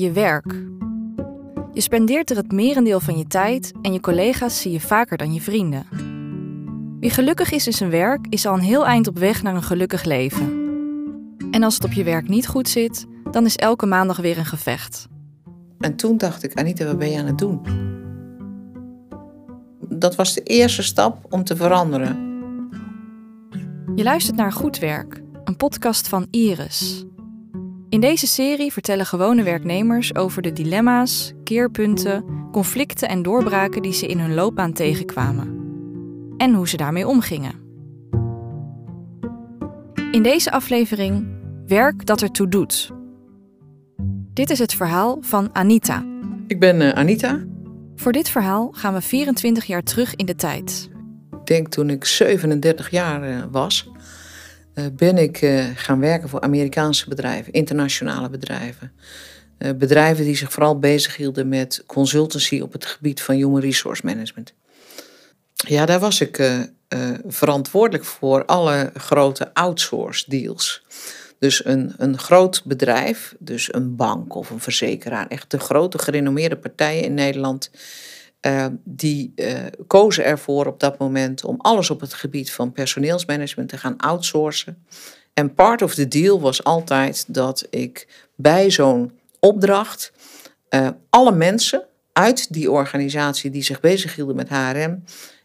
je werk. Je spendeert er het merendeel van je tijd en je collega's zie je vaker dan je vrienden. Wie gelukkig is in zijn werk, is al een heel eind op weg naar een gelukkig leven. En als het op je werk niet goed zit, dan is elke maandag weer een gevecht. En toen dacht ik, Anita, wat ben je aan het doen? Dat was de eerste stap om te veranderen. Je luistert naar Goed Werk, een podcast van Iris. In deze serie vertellen gewone werknemers over de dilemma's, keerpunten, conflicten en doorbraken die ze in hun loopbaan tegenkwamen. En hoe ze daarmee omgingen. In deze aflevering Werk dat ertoe doet. Dit is het verhaal van Anita. Ik ben Anita. Voor dit verhaal gaan we 24 jaar terug in de tijd. Ik denk toen ik 37 jaar was, ben ik gaan werken voor Amerikaanse bedrijven, internationale bedrijven. Bedrijven die zich vooral bezighielden met consultancy op het gebied van human resource management. Ja, daar was ik verantwoordelijk voor alle grote outsource deals. Dus een groot bedrijf, dus een bank of een verzekeraar, echt de grote gerenommeerde partijen in Nederland, die kozen ervoor op dat moment om alles op het gebied van personeelsmanagement te gaan outsourcen. En part of the deal was altijd dat ik bij zo'n opdracht alle mensen uit die organisatie die zich bezighielden met HRM,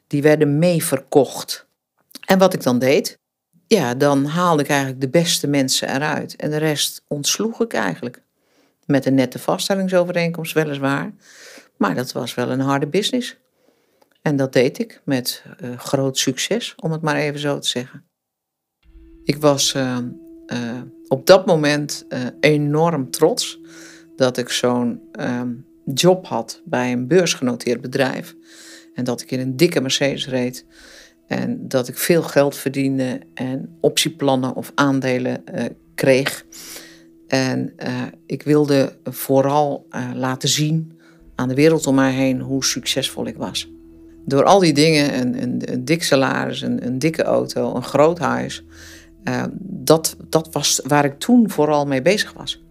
die werden meeverkocht. En wat ik dan deed, ja, dan haalde ik eigenlijk de beste mensen eruit. En de rest ontsloeg ik eigenlijk. Met een nette vaststellingsovereenkomst weliswaar. Maar dat was wel een harde business. En dat deed ik met groot succes, om het maar even zo te zeggen. Ik was op dat moment enorm trots dat ik zo'n job had bij een beursgenoteerd bedrijf. En dat ik in een dikke Mercedes reed. En dat ik veel geld verdiende en optieplannen of aandelen kreeg. En ik wilde vooral laten zien aan de wereld om mij heen hoe succesvol ik was. Door al die dingen, een dik salaris, een dikke auto, een groot huis. Dat was waar ik toen vooral mee bezig was.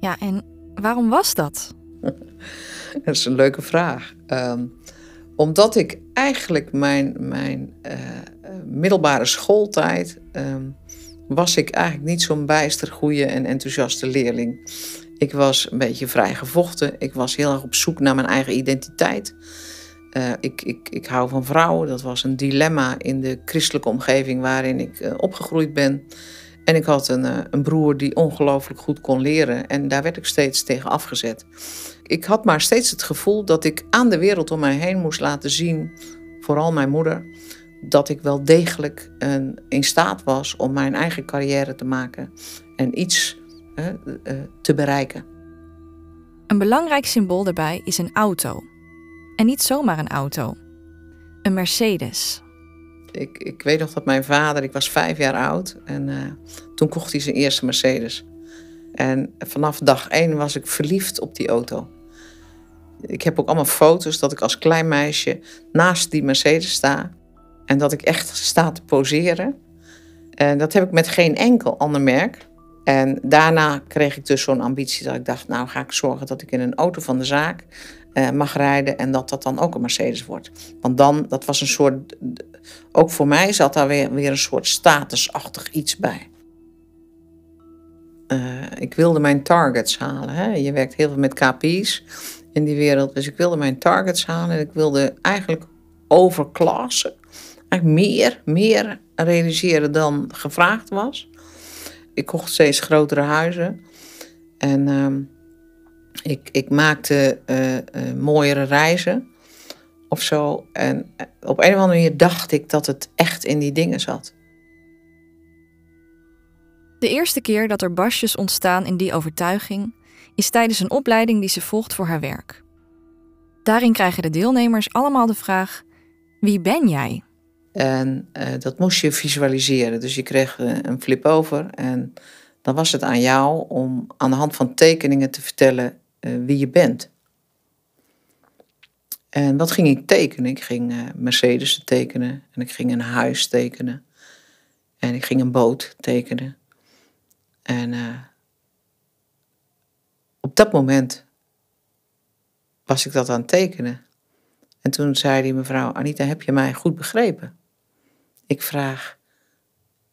Ja, en waarom was dat? Dat is een leuke vraag. Omdat ik eigenlijk mijn middelbare schooltijd was ik eigenlijk niet zo'n bijster goede en enthousiaste leerling. Ik was een beetje vrijgevochten. Ik was heel erg op zoek naar mijn eigen identiteit. Ik hou van vrouwen. Dat was een dilemma in de christelijke omgeving waarin ik opgegroeid ben. En ik had een broer die ongelooflijk goed kon leren. En daar werd ik steeds tegen afgezet. Ik had maar steeds het gevoel dat ik aan de wereld om mij heen moest laten zien, vooral mijn moeder, dat ik wel degelijk in staat was om mijn eigen carrière te maken en iets te bereiken. Een belangrijk symbool daarbij is een auto. En niet zomaar een auto. Een Mercedes. Ik weet nog dat mijn vader, ik was 5 jaar oud en toen kocht hij zijn eerste Mercedes. En vanaf dag 1 was ik verliefd op die auto. Ik heb ook allemaal foto's dat ik als klein meisje naast die Mercedes sta. En dat ik echt sta te poseren. En dat heb ik met geen enkel ander merk. En daarna kreeg ik dus zo'n ambitie dat ik dacht, nou ga ik zorgen dat ik in een auto van de zaak mag rijden en dat dat dan ook een Mercedes wordt. Want dan, dat was een soort, ook voor mij zat daar weer een soort statusachtig iets bij. Ik wilde mijn targets halen. Hè? Je werkt heel veel met KPI's in die wereld. Dus ik wilde mijn targets halen en ik wilde eigenlijk overklassen. Eigenlijk meer realiseren dan gevraagd was. Ik kocht steeds grotere huizen. En ik maakte mooiere reizen of zo. En op een of andere manier dacht ik dat het echt in die dingen zat. De eerste keer dat er barstjes ontstaan in die overtuiging is tijdens een opleiding die ze volgt voor haar werk. Daarin krijgen de deelnemers allemaal de vraag, wie ben jij? En dat moest je visualiseren. Dus je kreeg een flip over en dan was het aan jou om aan de hand van tekeningen te vertellen wie je bent. En wat ging ik tekenen? Ik ging Mercedes tekenen en ik ging een huis tekenen. En ik ging een boot tekenen. En op dat moment was ik dat aan het tekenen. En toen zei die mevrouw, Anita, heb je mij goed begrepen? Ik vraag,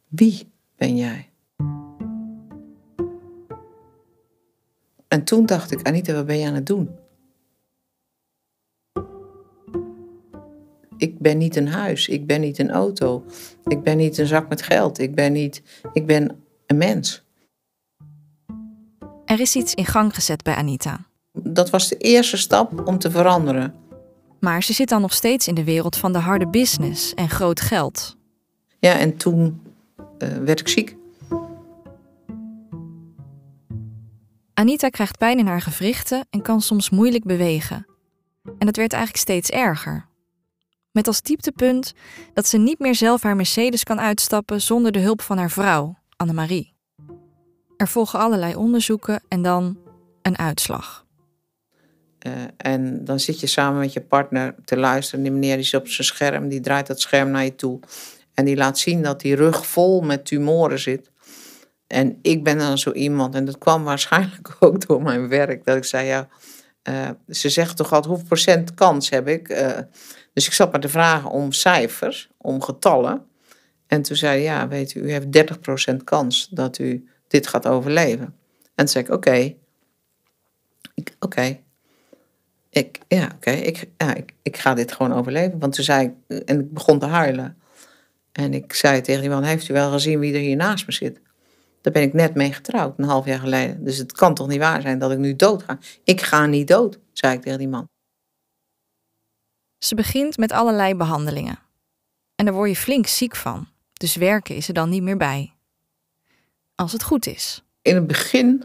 wie ben jij? En toen dacht ik, Anita, wat ben je aan het doen? Ik ben niet een huis, ik ben niet een auto, ik ben niet een zak met geld, ik ben een mens. Er is iets in gang gezet bij Anita. Dat was de eerste stap om te veranderen. Maar ze zit dan nog steeds in de wereld van de harde business en groot geld. Ja, en toen werd ik ziek. Anita krijgt pijn in haar gewrichten en kan soms moeilijk bewegen. En dat werd eigenlijk steeds erger. Met als dieptepunt dat ze niet meer zelf haar Mercedes kan uitstappen zonder de hulp van haar vrouw, Annemarie. Er volgen allerlei onderzoeken en dan een uitslag. En dan zit je samen met je partner te luisteren. Die meneer die zit op zijn scherm, die draait dat scherm naar je toe. En die laat zien dat die rug vol met tumoren zit. En ik ben dan zo iemand, en dat kwam waarschijnlijk ook door mijn werk, dat ik zei, ja, ze zegt toch altijd, hoeveel procent kans heb ik? Dus ik zat maar te vragen om cijfers, om getallen. En toen zei hij, ja, weet u heeft 30% kans dat u dit gaat overleven. En toen zei ik, oké, ik ga dit gewoon overleven. Want toen zei ik, en ik begon te huilen. En ik zei tegen die man, heeft u wel gezien wie er hier naast me zit? Daar ben ik net mee getrouwd, een half jaar geleden. Dus het kan toch niet waar zijn dat ik nu dood ga? Ik ga niet dood, zei ik tegen die man. Ze begint met allerlei behandelingen. En daar word je flink ziek van. Dus werken is er dan niet meer bij. Als het goed is. In het begin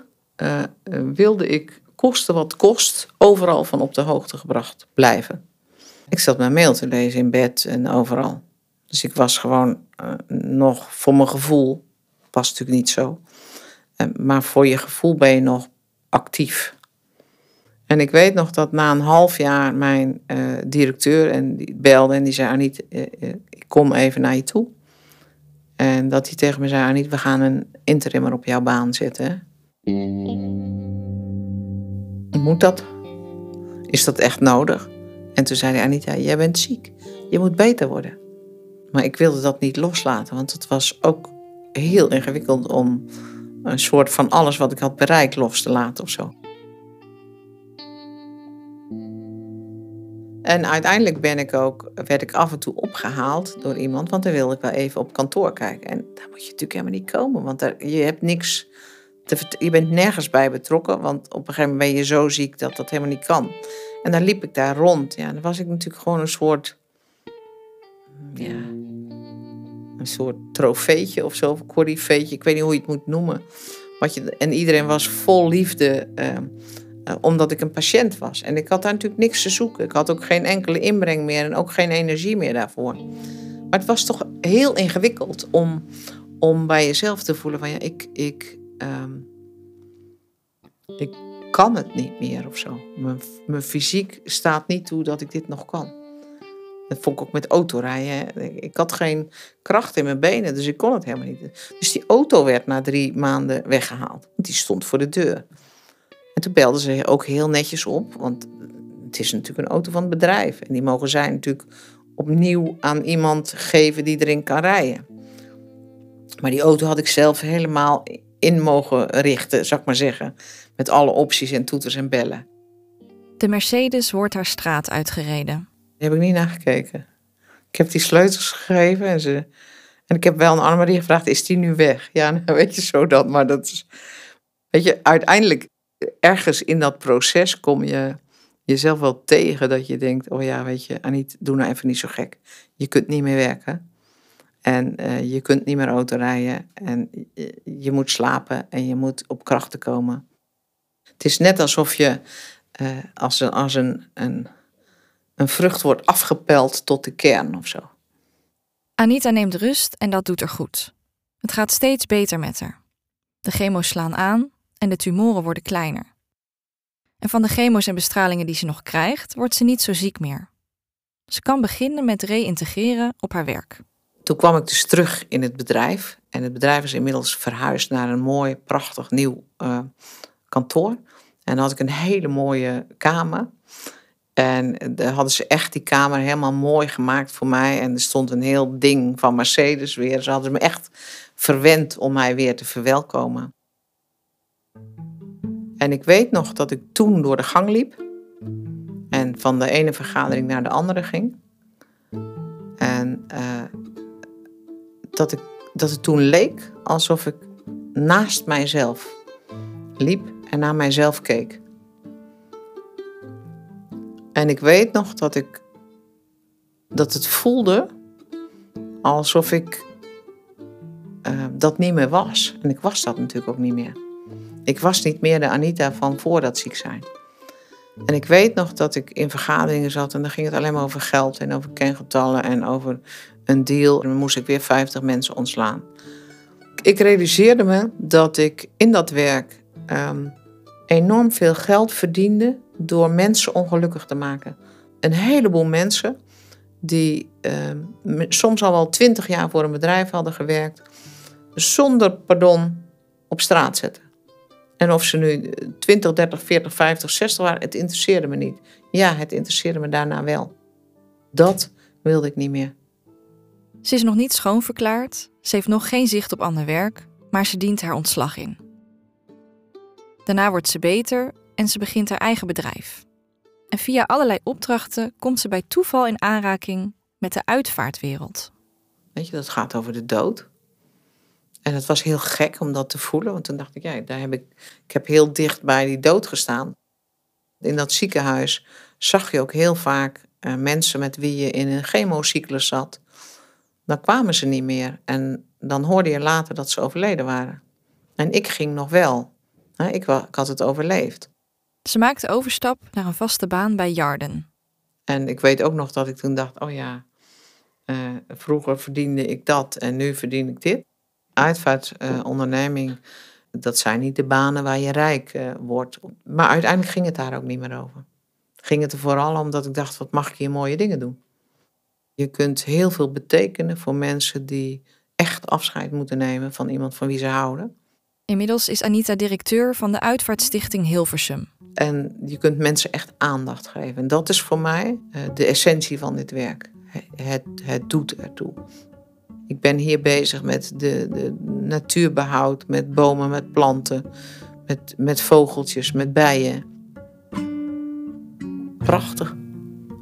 wilde ik, koste wat kost, overal van op de hoogte gebracht blijven. Ik zat mijn mail te lezen in bed en overal. Dus ik was gewoon nog voor mijn gevoel. Was natuurlijk niet zo. Maar voor je gevoel ben je nog actief. En ik weet nog dat na een half jaar mijn directeur en die belde en die zei, Aniet, ik kom even naar je toe. En dat hij tegen me zei, Aniet, we gaan een interimmer op jouw baan zetten. Moet dat? Is dat echt nodig? En toen zei hij, Anita, jij bent ziek. Je moet beter worden. Maar ik wilde dat niet loslaten, want het was ook heel ingewikkeld om een soort van alles wat ik had bereikt los te laten of zo. En uiteindelijk werd ik af en toe opgehaald door iemand, want dan wilde ik wel even op kantoor kijken. En daar moet je natuurlijk helemaal niet komen, want je hebt niks. Je bent nergens bij betrokken, want op een gegeven moment ben je zo ziek dat dat helemaal niet kan. En dan liep ik daar rond. Ja, dan was ik natuurlijk gewoon een soort, ja, een soort trofeetje of zo, een corifeetje. Ik weet niet hoe je het moet noemen. En iedereen was vol liefde, omdat ik een patiënt was. En ik had daar natuurlijk niks te zoeken. Ik had ook geen enkele inbreng meer en ook geen energie meer daarvoor. Maar het was toch heel ingewikkeld om bij jezelf te voelen van, ja, ik kan het niet meer of zo. Mijn fysiek staat niet toe dat ik dit nog kan. Dat vond ik ook met autorijden. Ik had geen kracht in mijn benen, dus ik kon het helemaal niet. Dus die auto werd na 3 maanden weggehaald. Die stond voor de deur. En toen belden ze ook heel netjes op, want het is natuurlijk een auto van het bedrijf. En die mogen zij natuurlijk opnieuw aan iemand geven die erin kan rijden. Maar die auto had ik zelf helemaal in mogen richten, zou ik maar zeggen. Met alle opties en toeters en bellen. De Mercedes wordt haar straat uitgereden. Daar heb ik niet naar gekeken. Ik heb die sleutels gegeven en ik heb wel aan Annemarie gevraagd, is die nu weg? Ja, nou weet je, zo dat, maar dat is, weet je, uiteindelijk ergens in dat proces kom je jezelf wel tegen dat je denkt, oh ja, weet je, Aniet, doe nou even niet zo gek. Je kunt niet meer werken en je kunt niet meer autorijden en je moet slapen en je moet op krachten komen. Het is net alsof je als een vrucht wordt afgepeld tot de kern of zo. Anita neemt rust en dat doet er goed. Het gaat steeds beter met haar. De chemo's slaan aan en de tumoren worden kleiner. En van de chemo's en bestralingen die ze nog krijgt, wordt ze niet zo ziek meer. Ze kan beginnen met reïntegreren op haar werk. Toen kwam ik dus terug in het bedrijf. En het bedrijf is inmiddels verhuisd naar een mooi, prachtig nieuw kantoor. En dan had ik een hele mooie kamer. En daar hadden ze echt die kamer helemaal mooi gemaakt voor mij. En er stond een heel ding van Mercedes weer. Ze hadden me echt verwend om mij weer te verwelkomen. En ik weet nog dat ik toen door de gang liep. En van de ene vergadering naar de andere ging. En dat het toen leek alsof ik naast mijzelf liep en naar mijzelf keek. En ik weet nog dat het voelde alsof ik dat niet meer was. En ik was dat natuurlijk ook niet meer. Ik was niet meer de Anita van voor dat ziek zijn. En ik weet nog dat ik in vergaderingen zat en dan ging het alleen maar over geld en over kengetallen en over een deal. En dan moest ik weer 50 mensen ontslaan. Ik realiseerde me dat ik in dat werk enorm veel geld verdiende door mensen ongelukkig te maken. Een heleboel mensen die soms al wel 20 jaar voor een bedrijf hadden gewerkt, zonder pardon op straat zetten. En of ze nu 20, 30, 40, 50, 60 waren, het interesseerde me niet. Ja, het interesseerde me daarna wel. Dat wilde ik niet meer. Ze is nog niet schoonverklaard, ze heeft nog geen zicht op ander werk, maar ze dient haar ontslag in. Daarna wordt ze beter en ze begint haar eigen bedrijf. En via allerlei opdrachten komt ze bij toeval in aanraking met de uitvaartwereld. Weet je, dat gaat over de dood. En het was heel gek om dat te voelen. Want toen dacht ik, ja, ik heb heel dicht bij die dood gestaan. In dat ziekenhuis zag je ook heel vaak mensen met wie je in een chemocyclus zat. Dan kwamen ze niet meer. En dan hoorde je later dat ze overleden waren. En ik ging nog wel. Ik had het overleefd. Ze maakte overstap naar een vaste baan bij Yarden. En ik weet ook nog dat ik toen dacht, oh ja, vroeger verdiende ik dat en nu verdien ik dit. Uitvaartonderneming, dat zijn niet de banen waar je rijk wordt. Maar uiteindelijk ging het daar ook niet meer over. Ging het er vooral om dat ik dacht, wat mag ik hier mooie dingen doen? Je kunt heel veel betekenen voor mensen die echt afscheid moeten nemen van iemand van wie ze houden. Inmiddels is Anita directeur van de Uitvaartstichting Hilversum. En je kunt mensen echt aandacht geven. En dat is voor mij de essentie van dit werk. Het doet ertoe. Ik ben hier bezig met de natuurbehoud, met bomen, met planten, met vogeltjes, met bijen. Prachtig.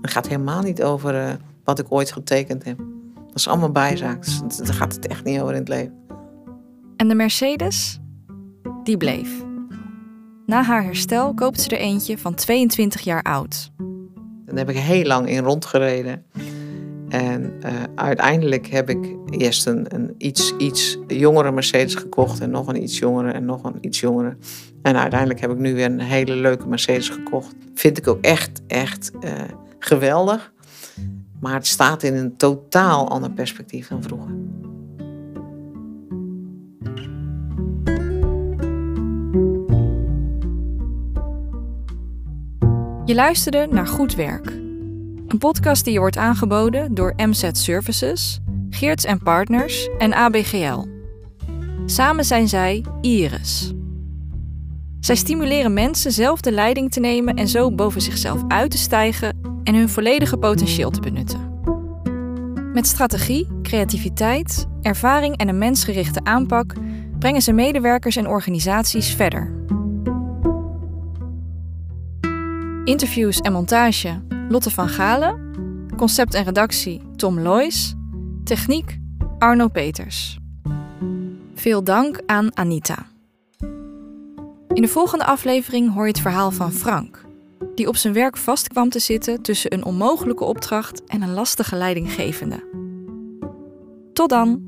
Het gaat helemaal niet over wat ik ooit getekend heb. Dat is allemaal bijzaak. Daar gaat het echt niet over in het leven. En de Mercedes? Die bleef. Na haar herstel koopt ze er eentje van 22 jaar oud. Daar heb ik heel lang in rondgereden. En uiteindelijk heb ik eerst een iets jongere Mercedes gekocht. En nog een iets jongere en nog een iets jongere. En uiteindelijk heb ik nu weer een hele leuke Mercedes gekocht. Vind ik ook echt geweldig. Maar het staat in een totaal ander perspectief dan vroeger. Je luisterde naar Goed Werk. Een podcast die je wordt aangeboden door MZ Services, Geerts & Partners en ABGL. Samen zijn zij Iris. Zij stimuleren mensen zelf de leiding te nemen en zo boven zichzelf uit te stijgen en hun volledige potentieel te benutten. Met strategie, creativiteit, ervaring en een mensgerichte aanpak brengen ze medewerkers en organisaties verder. Interviews en montage Lotte van Galen. Concept en redactie Tom Loys. Techniek Arno Peters. Veel dank aan Anita. In de volgende aflevering hoor je het verhaal van Frank, die op zijn werk vast kwam te zitten tussen een onmogelijke opdracht en een lastige leidinggevende. Tot dan!